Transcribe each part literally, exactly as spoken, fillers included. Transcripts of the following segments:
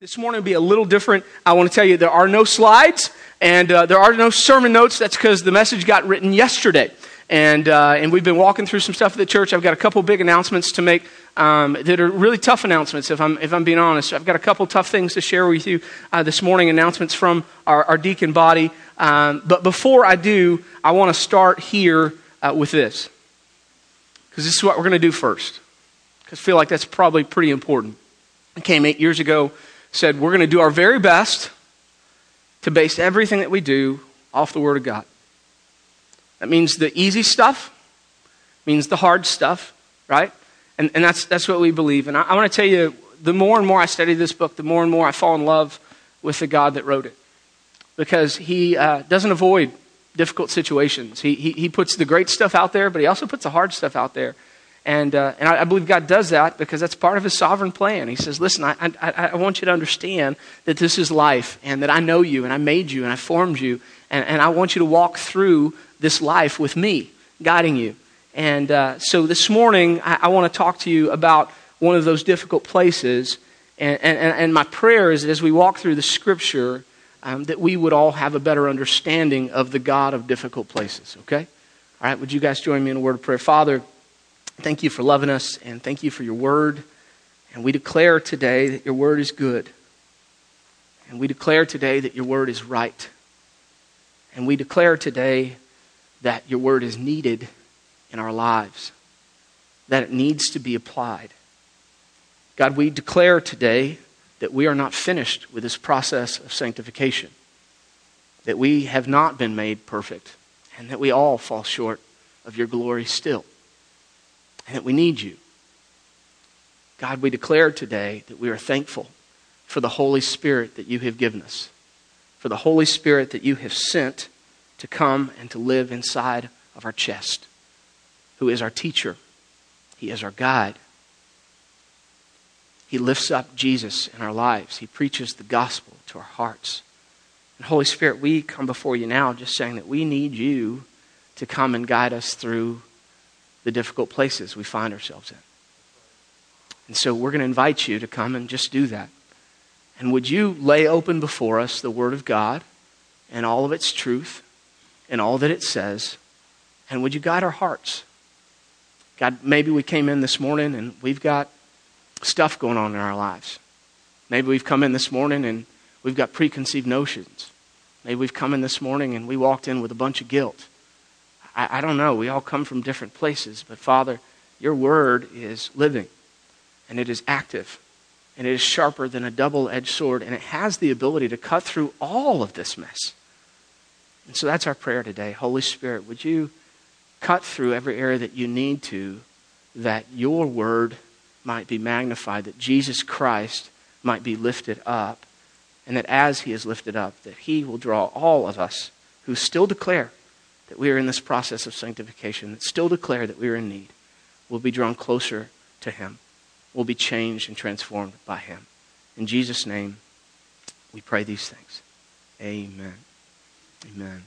This morning will be a little different. I want to tell you there are no slides and uh, there are no sermon notes. That's because the message got written yesterday. And uh, and we've been walking through some stuff at the church. I've got a couple big announcements to make um, that are really tough announcements, if I'm if I'm being honest. I've got a couple tough things to share with you uh, this morning, announcements from our, our deacon body. Um, but before I do, I want to start here uh, with this, because this is what we're going to do first, because I feel like that's probably pretty important. I came eight years ago. Said, we're going to do our very best to base everything that we do off the Word of God. That means the easy stuff, means the hard stuff, right? And and that's that's what we believe. And I, I want to tell you, the more and more I study this book, the more and more I fall in love with the God that wrote it. Because he uh, doesn't avoid difficult situations. He, he he puts the great stuff out there, but he also puts the hard stuff out there. And uh, and I, I believe God does that because that's part of his sovereign plan. He says, listen, I, I I want you to understand that this is life and that I know you and I made you and I formed you. And, and I want you to walk through this life with me, guiding you. And uh, so this morning, I, I want to talk to you about one of those difficult places. And, and, and my prayer is that as we walk through the scripture, um, that we would all have a better understanding of the God of difficult places, okay? All right, would you guys join me in a word of prayer? Father, thank you for loving us, and thank you for your word. And we declare today that your word is good. And we declare today that your word is right. And we declare today that your word is needed in our lives, that it needs to be applied. God, we declare today that we are not finished with this process of sanctification, that we have not been made perfect, and that we all fall short of your glory still. And that we need you. God, we declare today that we are thankful for the Holy Spirit that you have given us, for the Holy Spirit that you have sent to come and to live inside of our chest, who is our teacher. He is our guide. He lifts up Jesus in our lives. He preaches the gospel to our hearts. And Holy Spirit, we come before you now just saying that we need you to come and guide us through the difficult places we find ourselves in. And so we're going to invite you to come and just do that. And would you lay open before us the Word of God and all of its truth and all that it says? And would you guide our hearts? God, maybe we came in this morning and we've got stuff going on in our lives. Maybe we've come in this morning and we've got preconceived notions. Maybe we've come in this morning and we walked in with a bunch of guilt. I don't know. We all come from different places. But Father, your word is living and it is active and it is sharper than a double-edged sword, and it has the ability to cut through all of this mess. And so that's our prayer today. Holy Spirit, would you cut through every area that you need to, that your word might be magnified, that Jesus Christ might be lifted up, and that as he is lifted up, that he will draw all of us who still declare that we are in this process of sanctification, that still declare that we are in need, will be drawn closer to him, will be changed and transformed by him. In Jesus' name, we pray these things. Amen. Amen.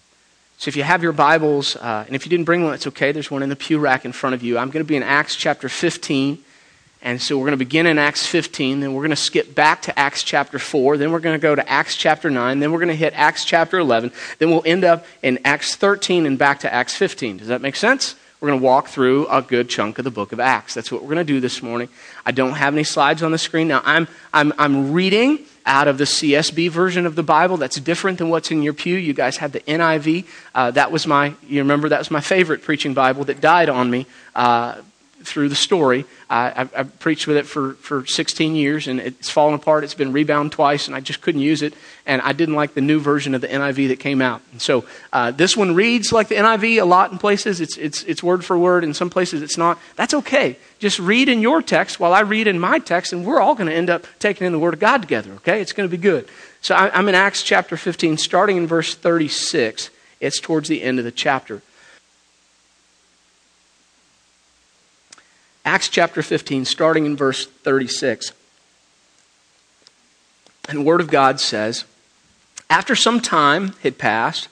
So if you have your Bibles, uh, and if you didn't bring one, it's okay. There's one in the pew rack in front of you. I'm going to be in Acts chapter fifteen. And so we're going to begin in Acts fifteen, then we're going to skip back to Acts chapter four, then we're going to go to Acts chapter nine, then we're going to hit Acts chapter eleven, then we'll end up in Acts thirteen and back to Acts fifteen. Does that make sense? We're going to walk through a good chunk of the book of Acts. That's what we're going to do this morning. I don't have any slides on the screen. Now, I'm I'm I'm reading out of the C S B version of the Bible. That's different than what's in your pew. You guys have the N I V. Uh, that was my, you remember, that was my favorite preaching Bible that died on me uh through the story. I, I, I preached with it for, for sixteen years, and it's fallen apart. It's been rebound twice, and I just couldn't use it. And I didn't like the new version of the N I V that came out. And so uh, this one reads like the N I V a lot in places. It's, it's, it's word for word. In some places it's not. That's okay. Just read in your text while I read in my text, and we're all going to end up taking in the Word of God together, okay? It's going to be good. So I, I'm in Acts chapter fifteen, starting in verse thirty-six. It's towards the end of the chapter. Acts chapter fifteen, starting in verse thirty-six. And the Word of God says, after some time had passed,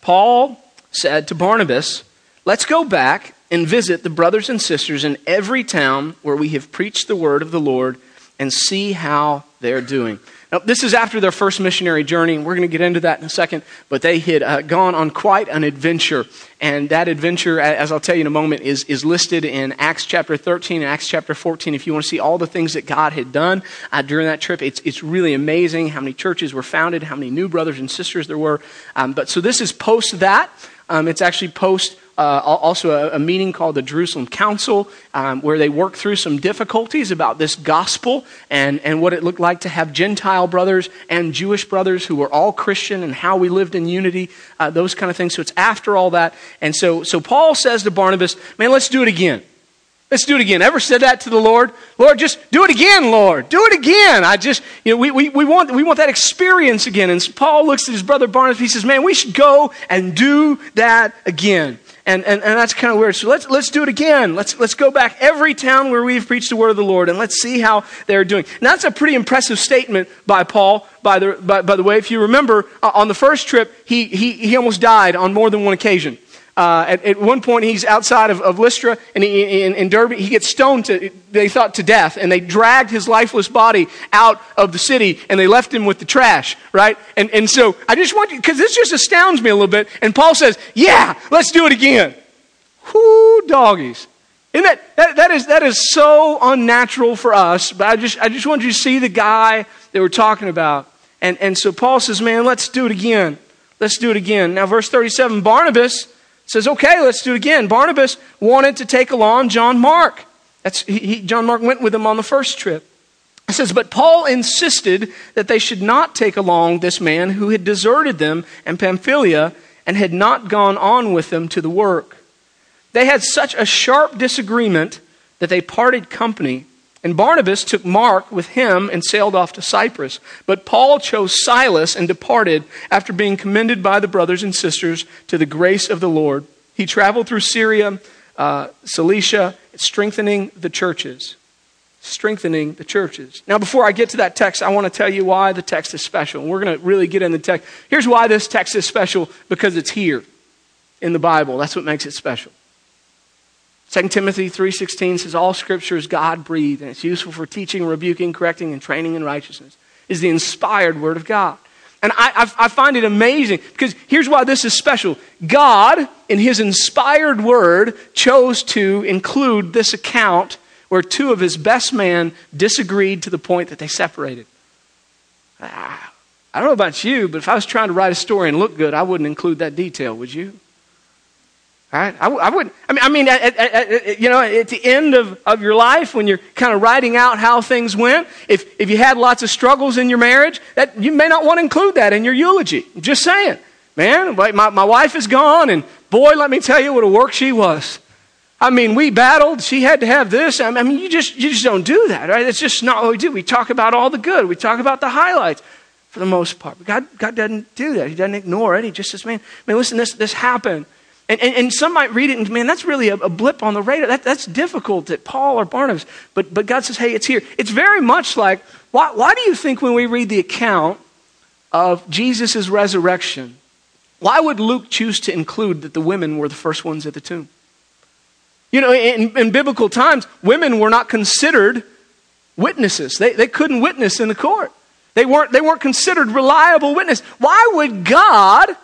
Paul said to Barnabas, let's go back and visit the brothers and sisters in every town where we have preached the word of the Lord and see how they're doing. Now, this is after their first missionary journey, and we're going to get into that in a second, but they had uh, gone on quite an adventure, and that adventure, as I'll tell you in a moment, is, is listed in Acts chapter thirteen and Acts chapter fourteen. If you want to see all the things that God had done uh, during that trip, it's, it's really amazing how many churches were founded, how many new brothers and sisters there were. Um, but so this is post that. Um, it's actually post Uh, also a, a meeting called the Jerusalem Council, um, where they worked through some difficulties about this gospel and, and what it looked like to have Gentile brothers and Jewish brothers who were all Christian and how we lived in unity, uh, those kind of things. So it's after all that. And so, so Paul says to Barnabas, man, let's do it again. Let's do it again. Ever said that to the Lord? Lord, just do it again, Lord. Do it again. I just, you know, we, we, we want we want that experience again. And so Paul looks at his brother Barnabas. He says, man, we should go and do that again. And, and and that's kind of weird. So let's let's do it again. Let's let's go back every town where we've preached the word of the Lord, and let's see how they're doing. Now, that's a pretty impressive statement by Paul. By the by, by the way, if you remember, uh, on the first trip, he he he almost died on more than one occasion. Uh, at, at one point, he's outside of, of Lystra and he, in, in Derbe. He gets stoned to, they thought, to death, and they dragged his lifeless body out of the city, and they left him with the trash, right? And and so I just want you, because this just astounds me a little bit. And Paul says, "Yeah, let's do it again." Whoo, doggies! Isn't that, that that is that is so unnatural for us? But I just I just want you to see the guy that we're talking about. And and so Paul says, "Man, let's do it again. Let's do it again." Now, verse thirty-seven, Barnabas says, okay, let's do it again. Barnabas wanted to take along John Mark. That's he, he, John Mark went with him on the first trip. It says, but Paul insisted that they should not take along this man who had deserted them in Pamphylia and had not gone on with them to the work. They had such a sharp disagreement that they parted company, and Barnabas took Mark with him and sailed off to Cyprus. But Paul chose Silas and departed after being commended by the brothers and sisters to the grace of the Lord. He traveled through Syria, uh, Cilicia, strengthening the churches. Strengthening the churches. Now, before I get to that text, I want to tell you why the text is special. We're going to really get into the text. Here's why this text is special, because it's here in the Bible. That's what makes it special. Second Timothy three sixteen says, all scripture is God-breathed, and it's useful for teaching, rebuking, correcting, and training in righteousness. It's the inspired word of God. And I, I, I find it amazing, because here's why this is special. God, in his inspired word, chose to include this account where two of his best men disagreed to the point that they separated. Ah, I don't know about you, but if I was trying to write a story and look good, I wouldn't include that detail, would you? All right? I, I wouldn't. I mean, I mean, at, at, at, you know, at the end of, of your life, when you're kind of writing out how things went, if if you had lots of struggles in your marriage, that you may not want to include that in your eulogy. I'm just saying, man. Like my my wife is gone, and boy, let me tell you what a work she was. I mean, we battled. She had to have this. I mean, you just you just don't do that, right? That's just not what we do. We talk about all the good. We talk about the highlights. For the most part, but God God doesn't do that. He doesn't ignore it. He just says, man, man, listen, this this happened. And, and, and some might read it and, man, that's really a, a blip on the radar. That, that's difficult at Paul or Barnabas. But but God says, hey, it's here. It's very much like, why, why do you think when we read the account of Jesus' resurrection, why would Luke choose to include that the women were the first ones at the tomb? You know, in, in biblical times, women were not considered witnesses. They, they couldn't witness in the court. They weren't, they weren't considered reliable witnesses. Why would God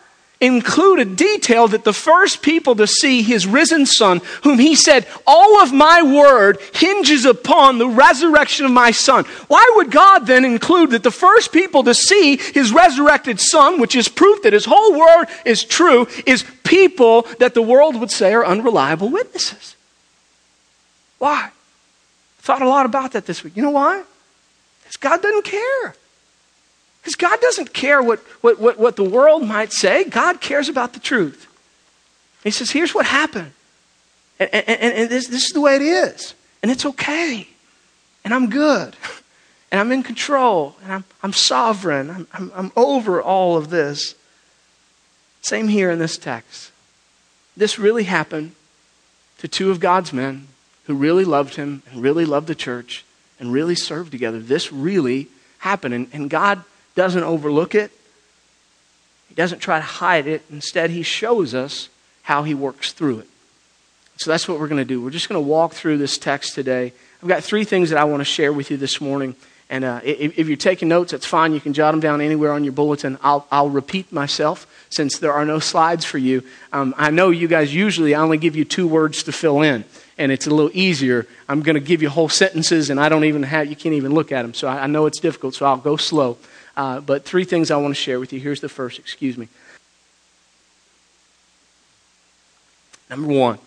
include a detail that the first people to see his risen son, whom he said, all of my word hinges upon the resurrection of my son? Why would God then include that the first people to see his resurrected son, which is proof that his whole word is true, is people that the world would say are unreliable witnesses? Why? I thought a lot about that this week. You know why? Because God doesn't care. Because God doesn't care what, what, what, what the world might say. God cares about the truth. He says, here's what happened. And, and, and this, this is the way it is. And it's okay. And I'm good. And I'm in control. And I'm, I'm sovereign. I'm, I'm, I'm over all of this. Same here in this text. This really happened to two of God's men who really loved him and really loved the church and really served together. This really happened. And, and God doesn't overlook it. He doesn't try to hide it. Instead, he shows us how he works through it. So that's what we're going to do. We're just going to walk through this text today. I've got three things that I want to share with you this morning. And uh, if, if you're taking notes, that's fine. You can jot them down anywhere on your bulletin. I'll, I'll repeat myself since there are no slides for you. Um, I know you guys usually, I only give you two words to fill in, and it's a little easier. I'm going to give you whole sentences, and I don't even have, you can't even look at them. So I, I know it's difficult, so I'll go slow. Uh, but three things I want to share with you. Here's the first, excuse me. Number one,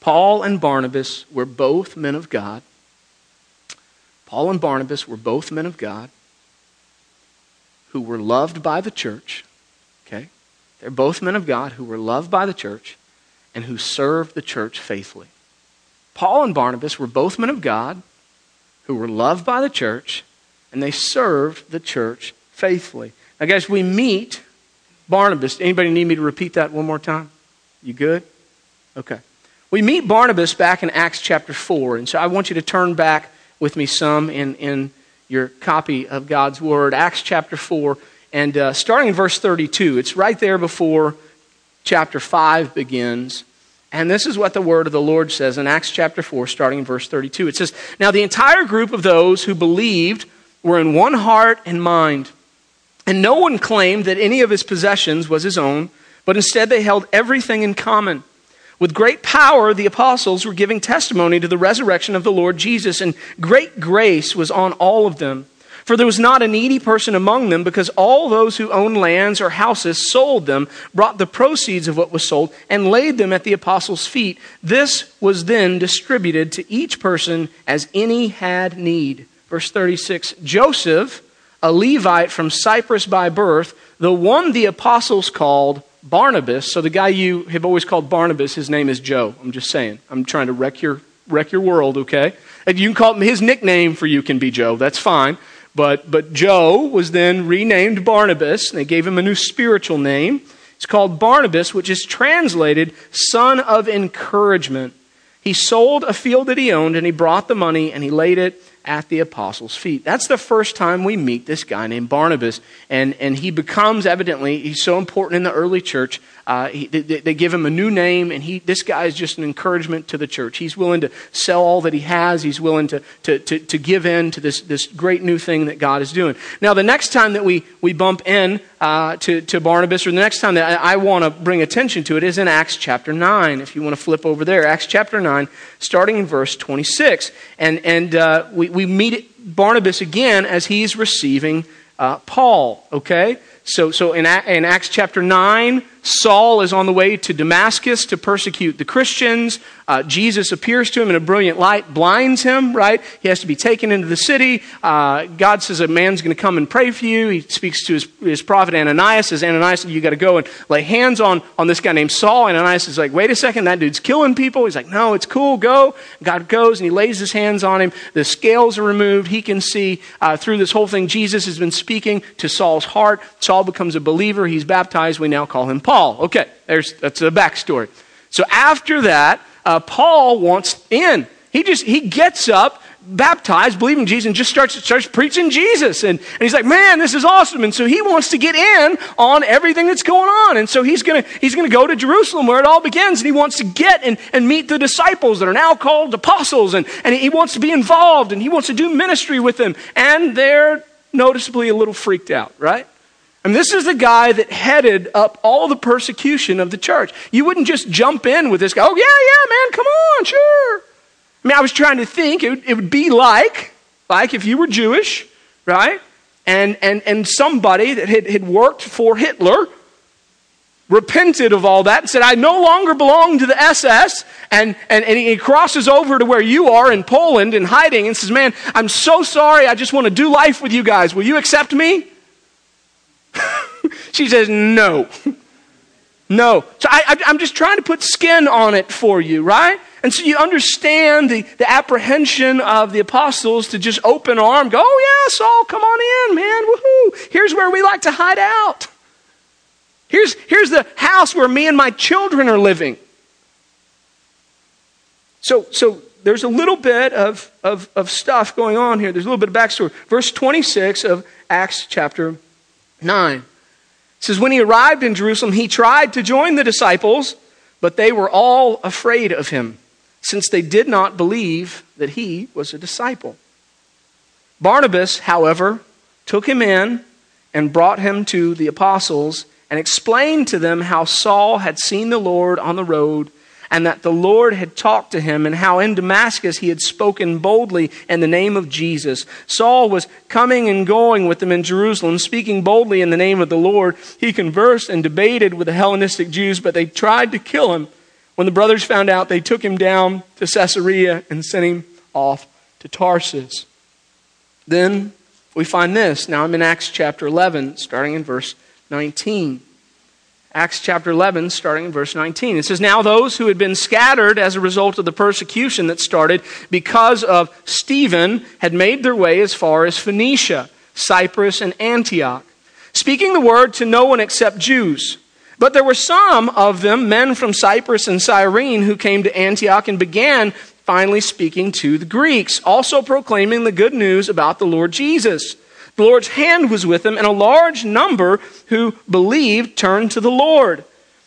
Paul and Barnabas were both men of God. Paul and Barnabas were both men of God who were loved by the church. Okay? They're both men of God who were loved by the church and who served the church faithfully. Paul and Barnabas were both men of God who were loved by the church and they served the church faithfully. Now guys, we meet Barnabas. Anybody need me to repeat that one more time? You good? Okay. We meet Barnabas back in Acts chapter four. And so I want you to turn back with me some in, in your copy of God's Word, Acts chapter four, and uh, starting in verse thirty-two. It's right there before chapter five begins. And this is what the word of the Lord says in Acts chapter four, starting in verse thirty-two. It says, "Now the entire group of those who believed were in one heart and mind, and no one claimed that any of his possessions was his own, but instead they held everything in common. With great power, the apostles were giving testimony to the resurrection of the Lord Jesus, and great grace was on all of them. For there was not a needy person among them, because all those who owned lands or houses sold them, brought the proceeds of what was sold, and laid them at the apostles' feet. This was then distributed to each person as any had need." Verse thirty-six, "Joseph, a Levite from Cyprus by birth, the one the apostles called Barnabas," so the guy you have always called Barnabas, his name is Joe. I'm just saying. I'm trying to wreck your wreck your world, okay? And you can call him, his nickname for you can be Joe. That's fine. But but Joe was then renamed Barnabas, and they gave him a new spiritual name. It's called Barnabas, which is translated "son of encouragement." He sold a field that he owned, and he brought the money, and he laid it at the apostles' feet. That's the first time we meet this guy named Barnabas. And, and he becomes, evidently, he's so important in the early church. Uh, he, they, they give him a new name, and he this guy is just an encouragement to the church. He's willing to sell all that he has. He's willing to, to, to, to give in to this, this great new thing that God is doing. Now, the next time that we, we bump in uh, to, to Barnabas, or the next time that I, I want to bring attention to it, is in Acts chapter nine. If you want to flip over there, Acts chapter nine, starting in verse twenty-six. And, and uh, we We meet Barnabas again as he's receiving uh, Paul, okay? So so in, in Acts chapter nine, Saul is on the way to Damascus to persecute the Christians. Uh, Jesus appears to him in a brilliant light, blinds him, right? He has to be taken into the city. Uh, God says a man's going to come and pray for you. He speaks to his, his prophet Ananias. Says, "Ananias, you got to go and lay hands on, on this guy named Saul." Ananias is like, "Wait a second, that dude's killing people." He's like, "No, it's cool, go." God goes and he lays his hands on him. The scales are removed. He can see uh, through this whole thing. Jesus has been speaking to Saul's heart. Saul becomes a believer. He's baptized. We now call him Paul. Okay, there's that's the backstory. So after that, uh, Paul wants in. He just he gets up, baptized, believing Jesus, and just starts starts preaching Jesus. And, and he's like, "Man, this is awesome." And so he wants to get in on everything that's going on. And so he's gonna he's gonna go to Jerusalem where it all begins, and he wants to get and, and meet the disciples that are now called apostles, and, and he wants to be involved, and he wants to do ministry with them. And they're noticeably a little freaked out, right? And this is the guy that headed up all the persecution of the church. You wouldn't just jump in with this guy. "Oh, yeah, yeah, man, come on, sure." I mean, I was trying to think. It would, it would be like, like if you were Jewish, right? And and and somebody that had, had worked for Hitler repented of all that and said, "I no longer belong to the S S." And, and, and he crosses over to where you are in Poland in hiding and says, "Man, I'm so sorry. I just want to do life with you guys. Will you accept me?" She says, "No, no." So I, I, I'm just trying to put skin on it for you, right? And so you understand the, the apprehension of the apostles to just open arm, go, "Oh yeah, Saul, come on in, man. Woohoo! Here's where we like to hide out. Here's here's the house where me and my children are living." So so. There's a little bit of, of, of stuff going on here. There's a little bit of backstory. Verse twenty-six of Acts chapter nine. It says, "When he arrived in Jerusalem, he tried to join the disciples, but they were all afraid of him, since they did not believe that he was a disciple. Barnabas, however, took him in and brought him to the apostles and explained to them how Saul had seen the Lord on the road and that the Lord had talked to him and how in Damascus he had spoken boldly in the name of Jesus. Saul was coming and going with them in Jerusalem, speaking boldly in the name of the Lord. He conversed and debated with the Hellenistic Jews, but they tried to kill him. When the brothers found out, they took him down to Caesarea and sent him off to Tarsus. Then we find this. Now I'm in Acts chapter eleven, starting in verse nineteen. Acts chapter eleven, starting in verse nineteen. It says, now those who had been scattered as a result of the persecution that started because of Stephen had made their way as far as Phoenicia, Cyprus, and Antioch, speaking the word to no one except Jews. But there were some of them, men from Cyprus and Cyrene, who came to Antioch and began finally speaking to the Greeks, also proclaiming the good news about the Lord Jesus. The Lord's hand was with them, and a large number who believed turned to the Lord.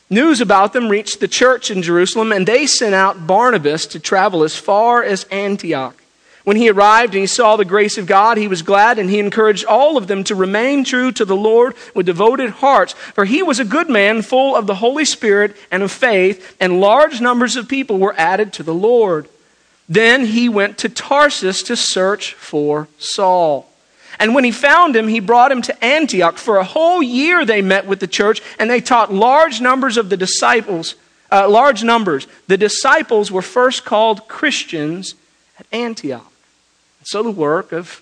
News about them reached the church in Jerusalem, and they sent out Barnabas to travel as far as Antioch. When he arrived and he saw the grace of God, he was glad, and he encouraged all of them to remain true to the Lord with devoted hearts. For he was a good man, full of the Holy Spirit and of faith, and large numbers of people were added to the Lord. Then he went to Tarsus to search for Saul. And when he found him, he brought him to Antioch. For a whole year they met with the church, and they taught large numbers of the disciples. Uh, large numbers. The disciples were first called Christians at Antioch. And so the work of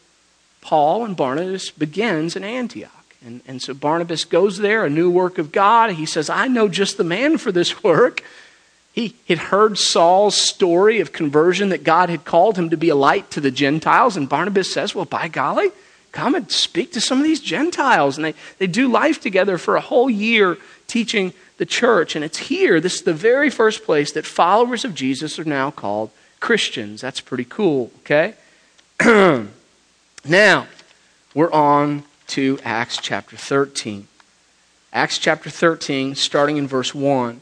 Paul and Barnabas begins in Antioch. And, and so Barnabas goes there, a new work of God. He says, I know just the man for this work. He had heard Saul's story of conversion, that God had called him to be a light to the Gentiles. And Barnabas says, well, by golly, come and speak to some of these Gentiles. And they, they do life together for a whole year teaching the church. And it's here, this is the very first place that followers of Jesus are now called Christians. That's pretty cool, okay? Now, we're on to Acts chapter thirteen. Acts chapter thirteen, starting in verse one.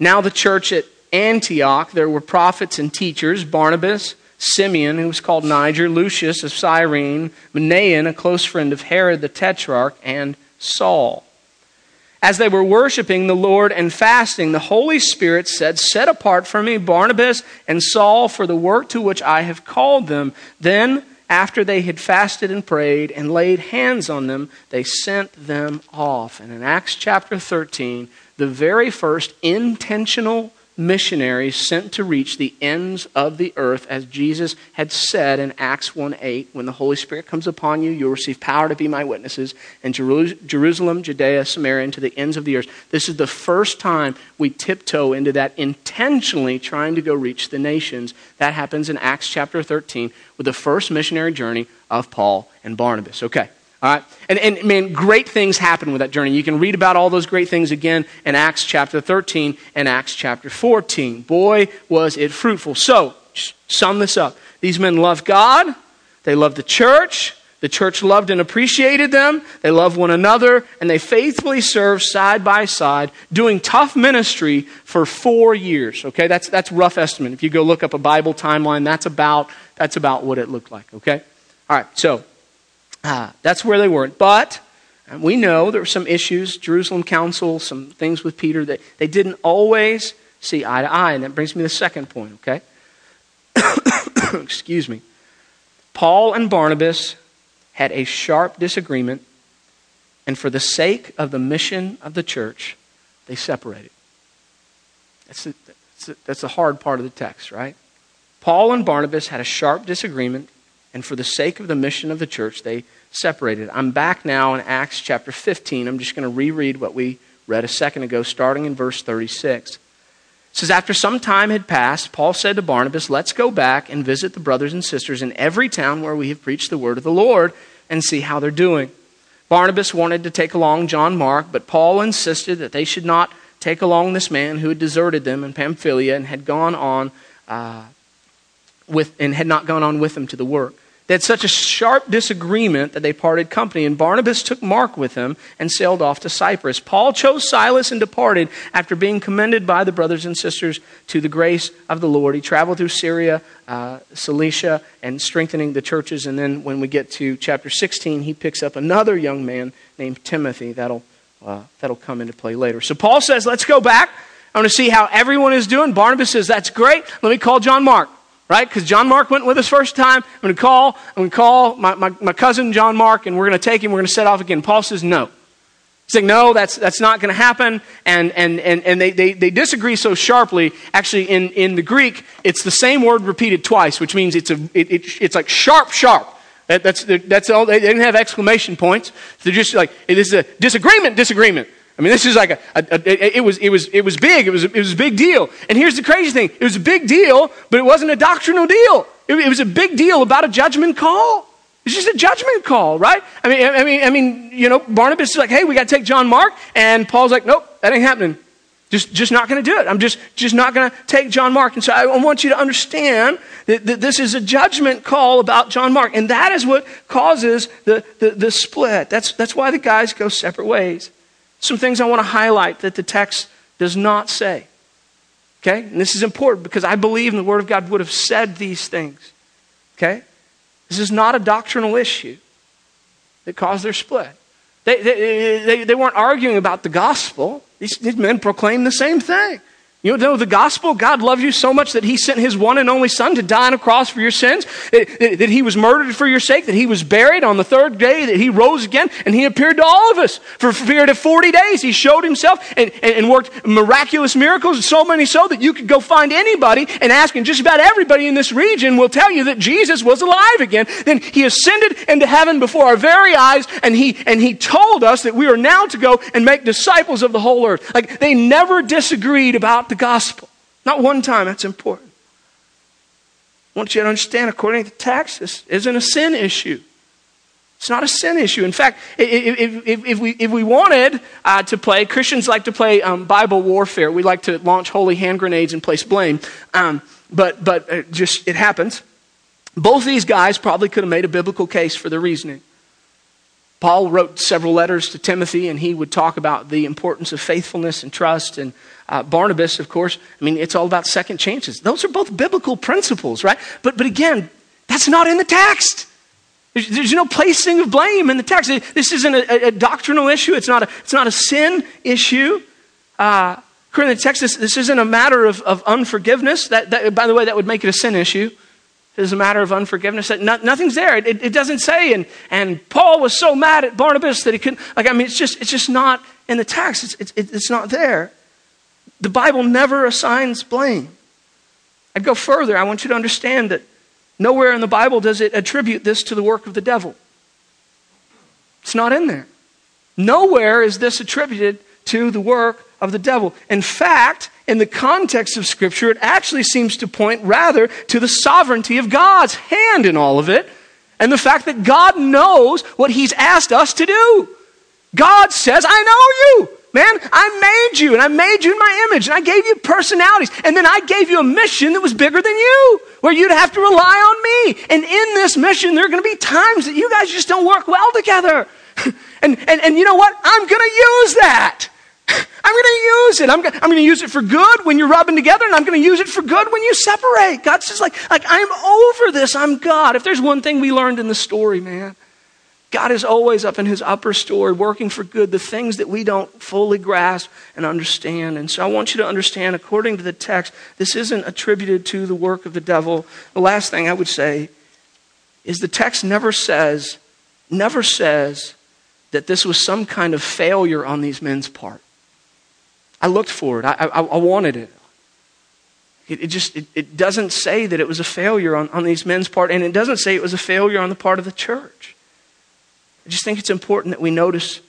Now the church at Antioch, there were prophets and teachers, Barnabas, Simeon, who was called Niger, Lucius of Cyrene, Manaen, a close friend of Herod the Tetrarch, and Saul. As they were worshiping the Lord and fasting, the Holy Spirit said, set apart for me Barnabas and Saul for the work to which I have called them. Then, after they had fasted and prayed and laid hands on them, they sent them off. And in Acts chapter thirteen, the very first intentional missionaries sent to reach the ends of the earth, as Jesus had said in Acts one eight, when the Holy Spirit comes upon you, you'll receive power to be my witnesses in Jerusalem, Judea, Samaria, and to the ends of the earth. This is the first time we tiptoe into that, intentionally trying to go reach the nations. That happens in Acts chapter thirteen with the first missionary journey of Paul and Barnabas. Okay. All right. And, and man, great things happen with that journey. You can read about all those great things again in Acts chapter thirteen and Acts chapter fourteen. Boy, was it fruitful. So, sum this up. These men loved God. They loved the church. The church loved and appreciated them. They loved one another. And they faithfully served side by side, doing tough ministry for four years. Okay, that's that's rough estimate. If you go look up a Bible timeline, that's about, that's about what it looked like. Okay? All right, so... Ah, that's where they were. But we know there were some issues, Jerusalem Council, some things with Peter, that they didn't always see eye to eye. And that brings me to the second point, okay? Excuse me. Paul and Barnabas had a sharp disagreement, and for the sake of the mission of the church, they separated. That's the, that's the, that's the hard part of the text, right? Paul and Barnabas had a sharp disagreement, and for the sake of the mission of the church, they separated. I'm back now in Acts chapter fifteen. I'm just going to reread what we read a second ago, starting in verse thirty-six. It says, after some time had passed, Paul said to Barnabas, let's go back and visit the brothers and sisters in every town where we have preached the word of the Lord and see how they're doing. Barnabas wanted to take along John Mark, but Paul insisted that they should not take along this man who had deserted them in Pamphylia and had gone on uh, with and had not gone on with them to the work. They had such a sharp disagreement that they parted company, and Barnabas took Mark with him and sailed off to Cyprus. Paul chose Silas and departed after being commended by the brothers and sisters to the grace of the Lord. He traveled through Syria, uh, Cilicia, and strengthening the churches. And then when we get to chapter sixteen, he picks up another young man named Timothy. That'll, uh, that'll come into play later. So Paul says, let's go back. I want to see how everyone is doing. Barnabas says, that's great. Let me call John Mark. Right? Because John Mark went with us first time. I'm going to call, I'm going to call my, my, my cousin John Mark, and we're going to take him. We're going to set off again. Paul says no. He's like, no, that's that's not going to happen. And and and, and they, they, they disagree so sharply. Actually, in, in the Greek, it's the same word repeated twice, which means it's a it, it, it's like sharp, sharp. That, that's that's all. They didn't have exclamation points. They're just like, it is a disagreement, disagreement. I mean, this is like a, a, a, it was it was it was big. It was it was a big deal. And here's the crazy thing: it was a big deal, but it wasn't a doctrinal deal. It, it was a big deal about a judgment call. It's just a judgment call, right? I mean, I mean, I mean, you know, Barnabas is like, "Hey, we got to take John Mark," and Paul's like, "Nope, that ain't happening. Just just not going to do it. I'm just just not going to take John Mark." And so I want you to understand that, that this is a judgment call about John Mark, and that is what causes the the, the split. That's that's why the guys go separate ways. Some things I want to highlight that the text does not say. Okay? And this is important because I believe in the Word of God would have said these things. Okay? This is not a doctrinal issue that caused their split. They, they, they, they weren't arguing about the gospel. These, these men proclaimed the same thing. You know, the gospel, God loved you so much that he sent his one and only son to die on a cross for your sins, that, that, that he was murdered for your sake, that he was buried on the third day, that he rose again, and he appeared to all of us for a period of forty days. He showed himself and, and, and worked miraculous miracles, so many so that you could go find anybody and ask, and just about everybody in this region will tell you that Jesus was alive again. Then he ascended into heaven before our very eyes, and he, and he told us that we are now to go and make disciples of the whole earth. Like, they never disagreed about the gospel. Not one time. That's important. I want you to understand, according to the text, this isn't a sin issue. It's not a sin issue. In fact, if, if, if, we, if we wanted uh, to play, Christians like to play um, Bible warfare. We like to launch holy hand grenades and place blame. Um, but but it just it happens. Both these guys probably could have made a biblical case for their reasoning. Paul wrote several letters to Timothy, and he would talk about the importance of faithfulness and trust. And uh, Barnabas, of course, I mean, it's all about second chances. Those are both biblical principles, right? But but again, that's not in the text. There's, there's no placing of blame in the text. This isn't a, a doctrinal issue. It's not a, it's not a sin issue. Uh, according to the text, this, this isn't a matter of, of unforgiveness. That, that, by the way, that would make it a sin issue. It is a matter of unforgiveness. That no, nothing's there. It, it, it doesn't say. And and Paul was so mad at Barnabas that he couldn't. Like I mean, it's just it's just not in the text. It's it's it's not there. The Bible never assigns blame. I'd go further. I want you to understand that nowhere in the Bible does it attribute this to the work of the devil. It's not in there. Nowhere is this attributed to the work of the devil. In fact, in the context of Scripture, it actually seems to point rather to the sovereignty of God's hand in all of it, and the fact that God knows what he's asked us to do. God says, I know you, man. I made you, and I made you in my image, and I gave you personalities, and then I gave you a mission that was bigger than you, where you'd have to rely on me. And in this mission, there are going to be times that you guys just don't work well together. and, and, and you know what? I'm going to use that. I'm going to use it. I'm going I'm to use it for good when you're rubbing together, and I'm going to use it for good when you separate. God's just like, like, I'm over this. I'm God. If there's one thing we learned in the story, man, God is always up in his upper story working for good, the things that we don't fully grasp and understand. And so I want you to understand, according to the text, this isn't attributed to the work of the devil. The last thing I would say is the text never says, never says that this was some kind of failure on these men's part. I looked for it. I, I, I wanted it. It, it just it, it doesn't say that it was a failure on, on these men's part, and it doesn't say it was a failure on the part of the church. I just think it's important that we notice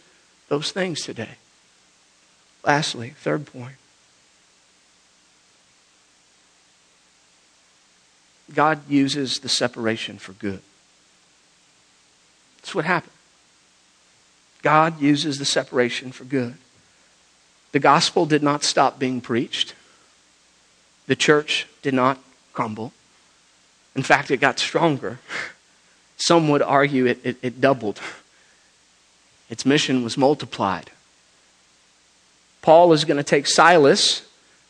those things today. Lastly, third point. God uses the separation for good. That's what happened. God uses the separation for good. The gospel did not stop being preached. The church did not crumble. In fact, it got stronger. Some would argue it, it, it doubled. Its mission was multiplied. Paul is going to take Silas.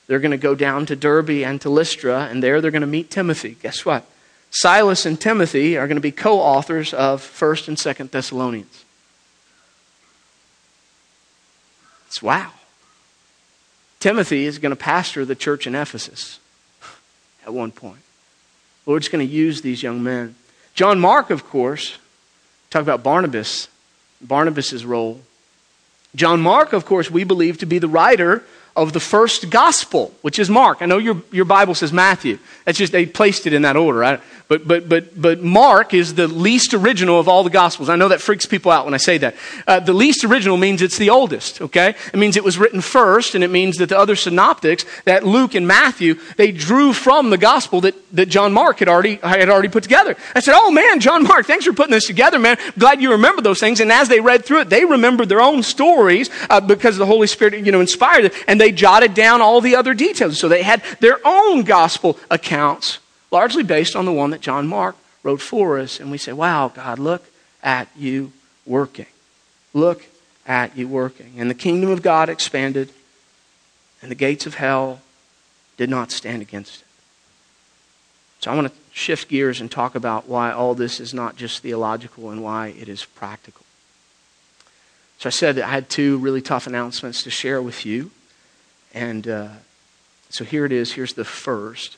They're going to go down to Derbe and to Lystra, and there they're going to meet Timothy. Guess what? Silas and Timothy are going to be co-authors of First and Second Thessalonians. It's wow. Timothy is going to pastor the church in Ephesus at one point. The Lord's going to use these young men. John Mark, of course, talk about Barnabas, Barnabas' role. John Mark, of course, we believe to be the writer of the first gospel, which is Mark. I know your, your Bible says Matthew. That's just, they placed it in that order. I, but, but, but, but Mark is the least original of all the gospels. I know that freaks people out when I say that. Uh, the least original means it's the oldest, okay? It means it was written first, and it means that the other synoptics, that Luke and Matthew, they drew from the gospel that, that John Mark had already, had already put together. I said, oh man, John Mark, thanks for putting this together, man. Glad you remember those things. And as they read through it, they remembered their own stories uh, because the Holy Spirit, you know, inspired it. And they jotted down all the other details. So they had their own gospel accounts, largely based on the one that John Mark wrote for us. And we say, wow, God, look at you working. Look at you working. And the kingdom of God expanded, and the gates of hell did not stand against it. So I want to shift gears and talk about why all this is not just theological and why it is practical. So I said that I had two really tough announcements to share with you. And uh, so here it is. Here's the first.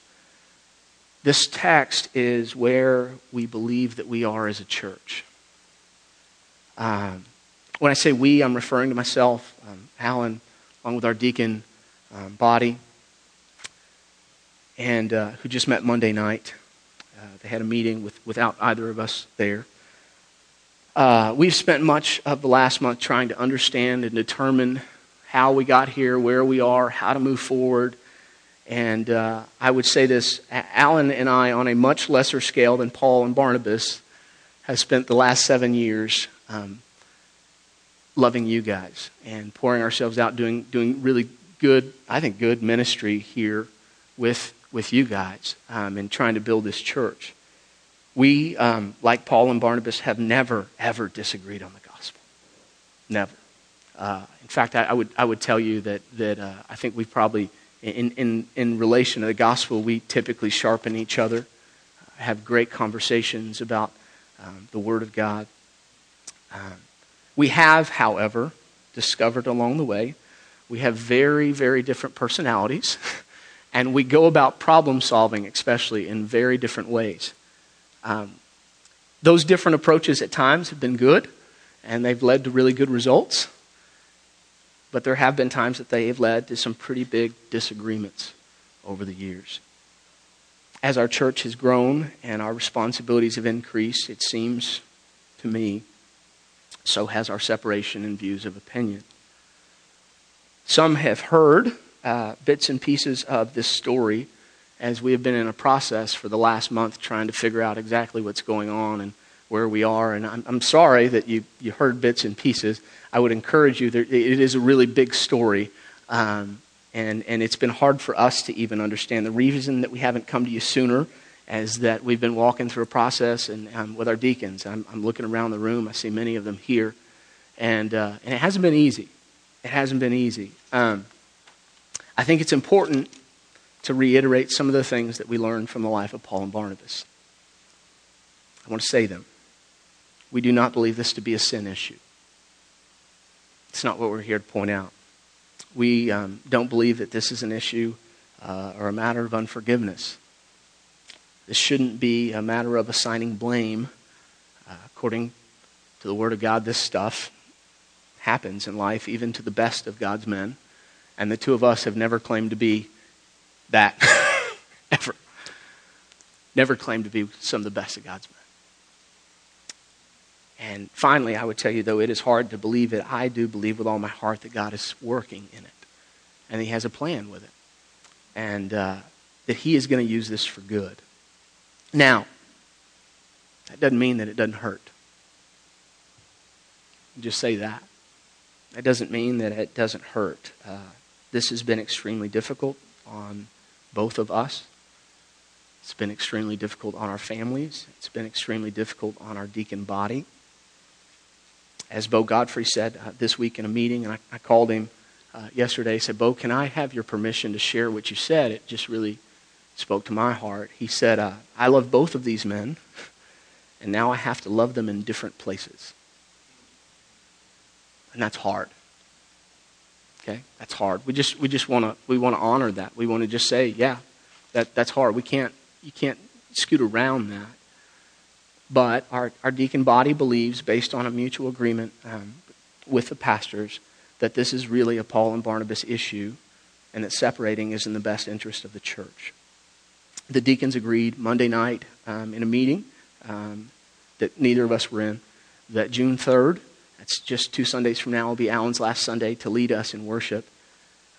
This text is where we believe that we are as a church. Um, when I say we, I'm referring to myself, um, Alan, along with our deacon um, body, and uh, who just met Monday night. Uh, they had a meeting with, without either of us there. Uh, we've spent much of the last month trying to understand and determine how we got here, where we are, how to move forward. And uh, I would say this, Alan and I, on a much lesser scale than Paul and Barnabas, have spent the last seven years um, loving you guys and pouring ourselves out, doing doing really good, I think good ministry here with, with you guys um, and trying to build this church. We, um, like Paul and Barnabas, have never, ever disagreed on the gospel. Never. Uh, in fact, I, I would I would tell you that that uh, I think we probably, in, in in relation to the gospel, we typically sharpen each other, uh, have great conversations about um, the Word of God. Um, we have, however, discovered along the way, we have very, very different personalities, and we go about problem solving, especially, in very different ways. Um, those different approaches at times have been good, and they've led to really good results. But there have been times that they have led to some pretty big disagreements over the years. As our church has grown and our responsibilities have increased, it seems to me, so has our separation and views of opinion. Some have heard uh, bits and pieces of this story as we have been in a process for the last month trying to figure out exactly what's going on and where we are. And I'm, I'm sorry that you, you heard bits and pieces. I would encourage you, there, it is a really big story, um, and, and it's been hard for us to even understand. The reason that we haven't come to you sooner is that we've been walking through a process and um, with our deacons. I'm, I'm looking around the room. I see many of them here, and, uh, and it hasn't been easy. It hasn't been easy. Um, I think it's important to reiterate some of the things that we learned from the life of Paul and Barnabas. I want to say them. We do not believe this to be a sin issue. It's not what we're here to point out. We um, don't believe that this is an issue uh, or a matter of unforgiveness. This shouldn't be a matter of assigning blame. Uh, according to the Word of God, this stuff happens in life, even to the best of God's men. And the two of us have never claimed to be that, ever. Never claimed to be some of the best of God's men. And finally, I would tell you, though it is hard to believe it, I do believe with all my heart that God is working in it. And He has a plan with it. And uh, that He is going to use this for good. Now, that doesn't mean that it doesn't hurt. Just say that. That doesn't mean that it doesn't hurt. Uh, this has been extremely difficult on both of us. It's been extremely difficult on our families. It's been extremely difficult on our deacon body. As Bo Godfrey said uh, this week in a meeting, and I, I called him uh, yesterday, I said, Bo, can I have your permission to share what you said? It just really spoke to my heart. He said, uh, I love both of these men, and now I have to love them in different places. And that's hard. Okay, that's hard. We just we just want to we want to honor that. We want to just say, yeah, that that's hard. We can't you can't scoot around that. But our, our deacon body believes, based on a mutual agreement um, with the pastors, that this is really a Paul and Barnabas issue, and that separating is in the best interest of the church. The deacons agreed Monday night um, in a meeting um, that neither of us were in, that June third. It's just two Sundays from now will be Alan's last Sunday to lead us in worship.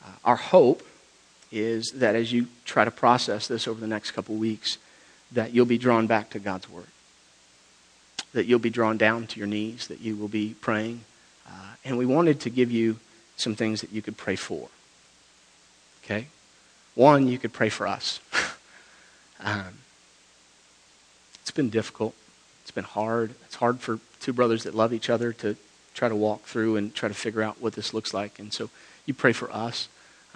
Uh, our hope is that as you try to process this over the next couple weeks, that you'll be drawn back to God's Word. That you'll be drawn down to your knees, that you will be praying. Uh, and we wanted to give you some things that you could pray for. Okay? One, you could pray for us. um, it's been difficult. It's been hard. It's hard for two brothers that love each other to try to walk through and try to figure out what this looks like. And so you pray for us.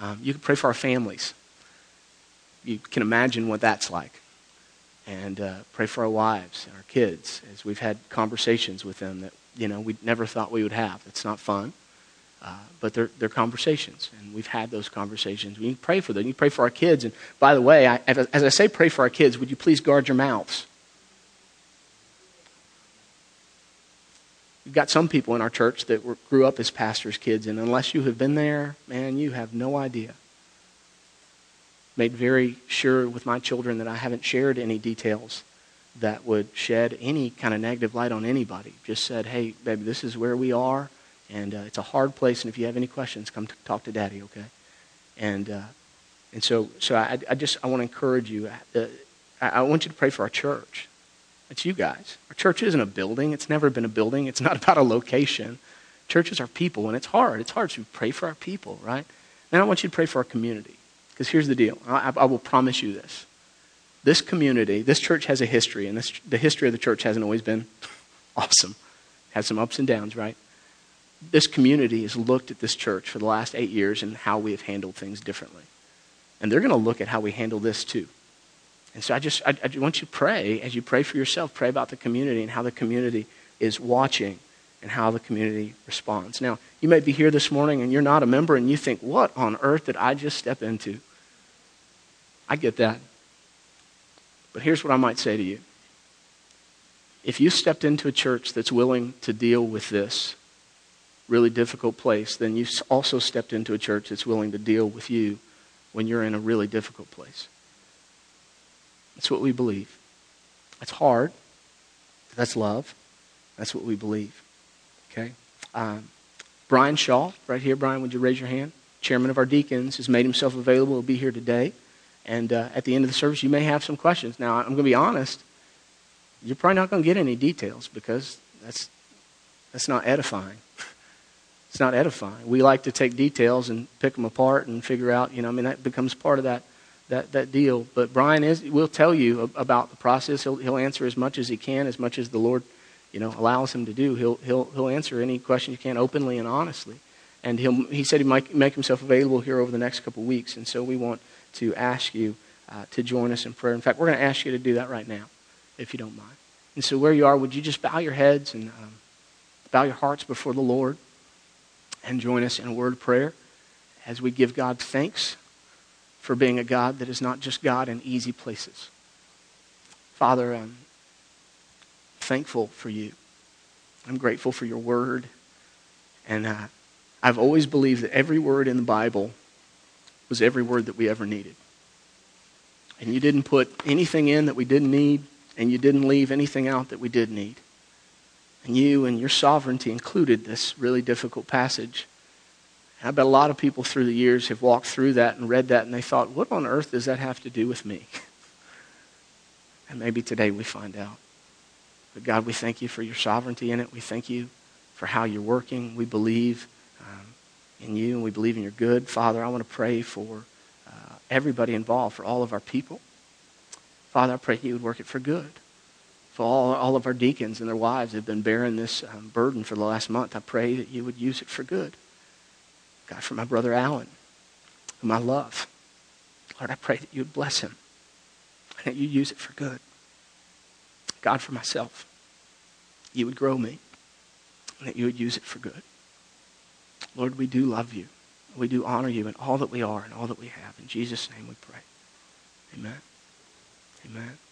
Um, you can pray for our families. You can imagine what that's like. And uh, pray for our wives and our kids, as we've had conversations with them that, you know, we never thought we would have. It's not fun, uh, but they're, they're conversations, and we've had those conversations. We need to pray for them. You pray for our kids. And by the way, I, as I say pray for our kids, would you please guard your mouths? We've got some people in our church that were, grew up as pastors' kids, and unless you have been there, man, you have no idea. Made very sure with my children that I haven't shared any details that would shed any kind of negative light on anybody. Just said, hey, baby, this is where we are, and uh, it's a hard place, and if you have any questions, come t- talk to Daddy, okay? And uh, and so so I, I just I want to encourage you. Uh, I, I want you to pray for our church. It's you guys. Our church isn't a building. It's never been a building. It's not about a location. Churches are people, and it's hard. It's hard to pray for our people, right? And I want you to pray for our community, because here's the deal. I, I will promise you this. This community, this church has a history, and this, the history of the church hasn't always been awesome. It has some ups and downs, right? This community has looked at this church for the last eight years and how we have handled things differently. And they're going to look at how we handle this too. And so I just I, I want you to pray, as you pray for yourself, pray about the community and how the community is watching and how the community responds. Now, you may be here this morning and you're not a member and you think, what on earth did I just step into? I get that. But here's what I might say to you. If you stepped into a church that's willing to deal with this really difficult place, then you also stepped into a church that's willing to deal with you when you're in a really difficult place. That's what we believe. That's hard. That's love. That's what we believe. Okay? Um, Brian Shaw, right here. Brian, would you raise your hand? Chairman of our deacons has made himself available. He'll be here today. And uh, at the end of the service, you may have some questions. Now, I'm going to be honest. You're probably not going to get any details because that's that's not edifying. It's not edifying. We like to take details and pick them apart and figure out, you know, I mean, that becomes part of that. That that deal, but Brian is will tell you about the process. He'll he'll answer as much as he can, as much as the Lord, you know, allows him to do. He'll he'll he'll answer any question you can openly and honestly, and he'll he said he might make himself available here over the next couple of weeks. And so we want to ask you uh, to join us in prayer. In fact, we're going to ask you to do that right now, if you don't mind. And so where you are, would you just bow your heads and um, bow your hearts before the Lord, and join us in a word of prayer as we give God thanks for being a God that is not just God in easy places. Father, I'm thankful for you. I'm grateful for your word. And uh, I've always believed that every word in the Bible was every word that we ever needed. And you didn't put anything in that we didn't need, and you didn't leave anything out that we did need. And you and your sovereignty included this really difficult passage. I bet a lot of people through the years have walked through that and read that and they thought, what on earth does that have to do with me? And maybe today we find out. But God, we thank you for your sovereignty in it. We thank you for how you're working. We believe um, in you and we believe in your good. Father, I want to pray for uh, everybody involved, for all of our people. Father, I pray He would work it for good. For all, all of our deacons and their wives who've been bearing this um, burden for the last month, I pray that You would use it for good. God, for my brother Alan, whom I love, Lord, I pray that You would bless him and that You use it for good. God, for myself, You would grow me and that You would use it for good. Lord, we do love You. We do honor You in all that we are and all that we have. In Jesus' name we pray. Amen. Amen.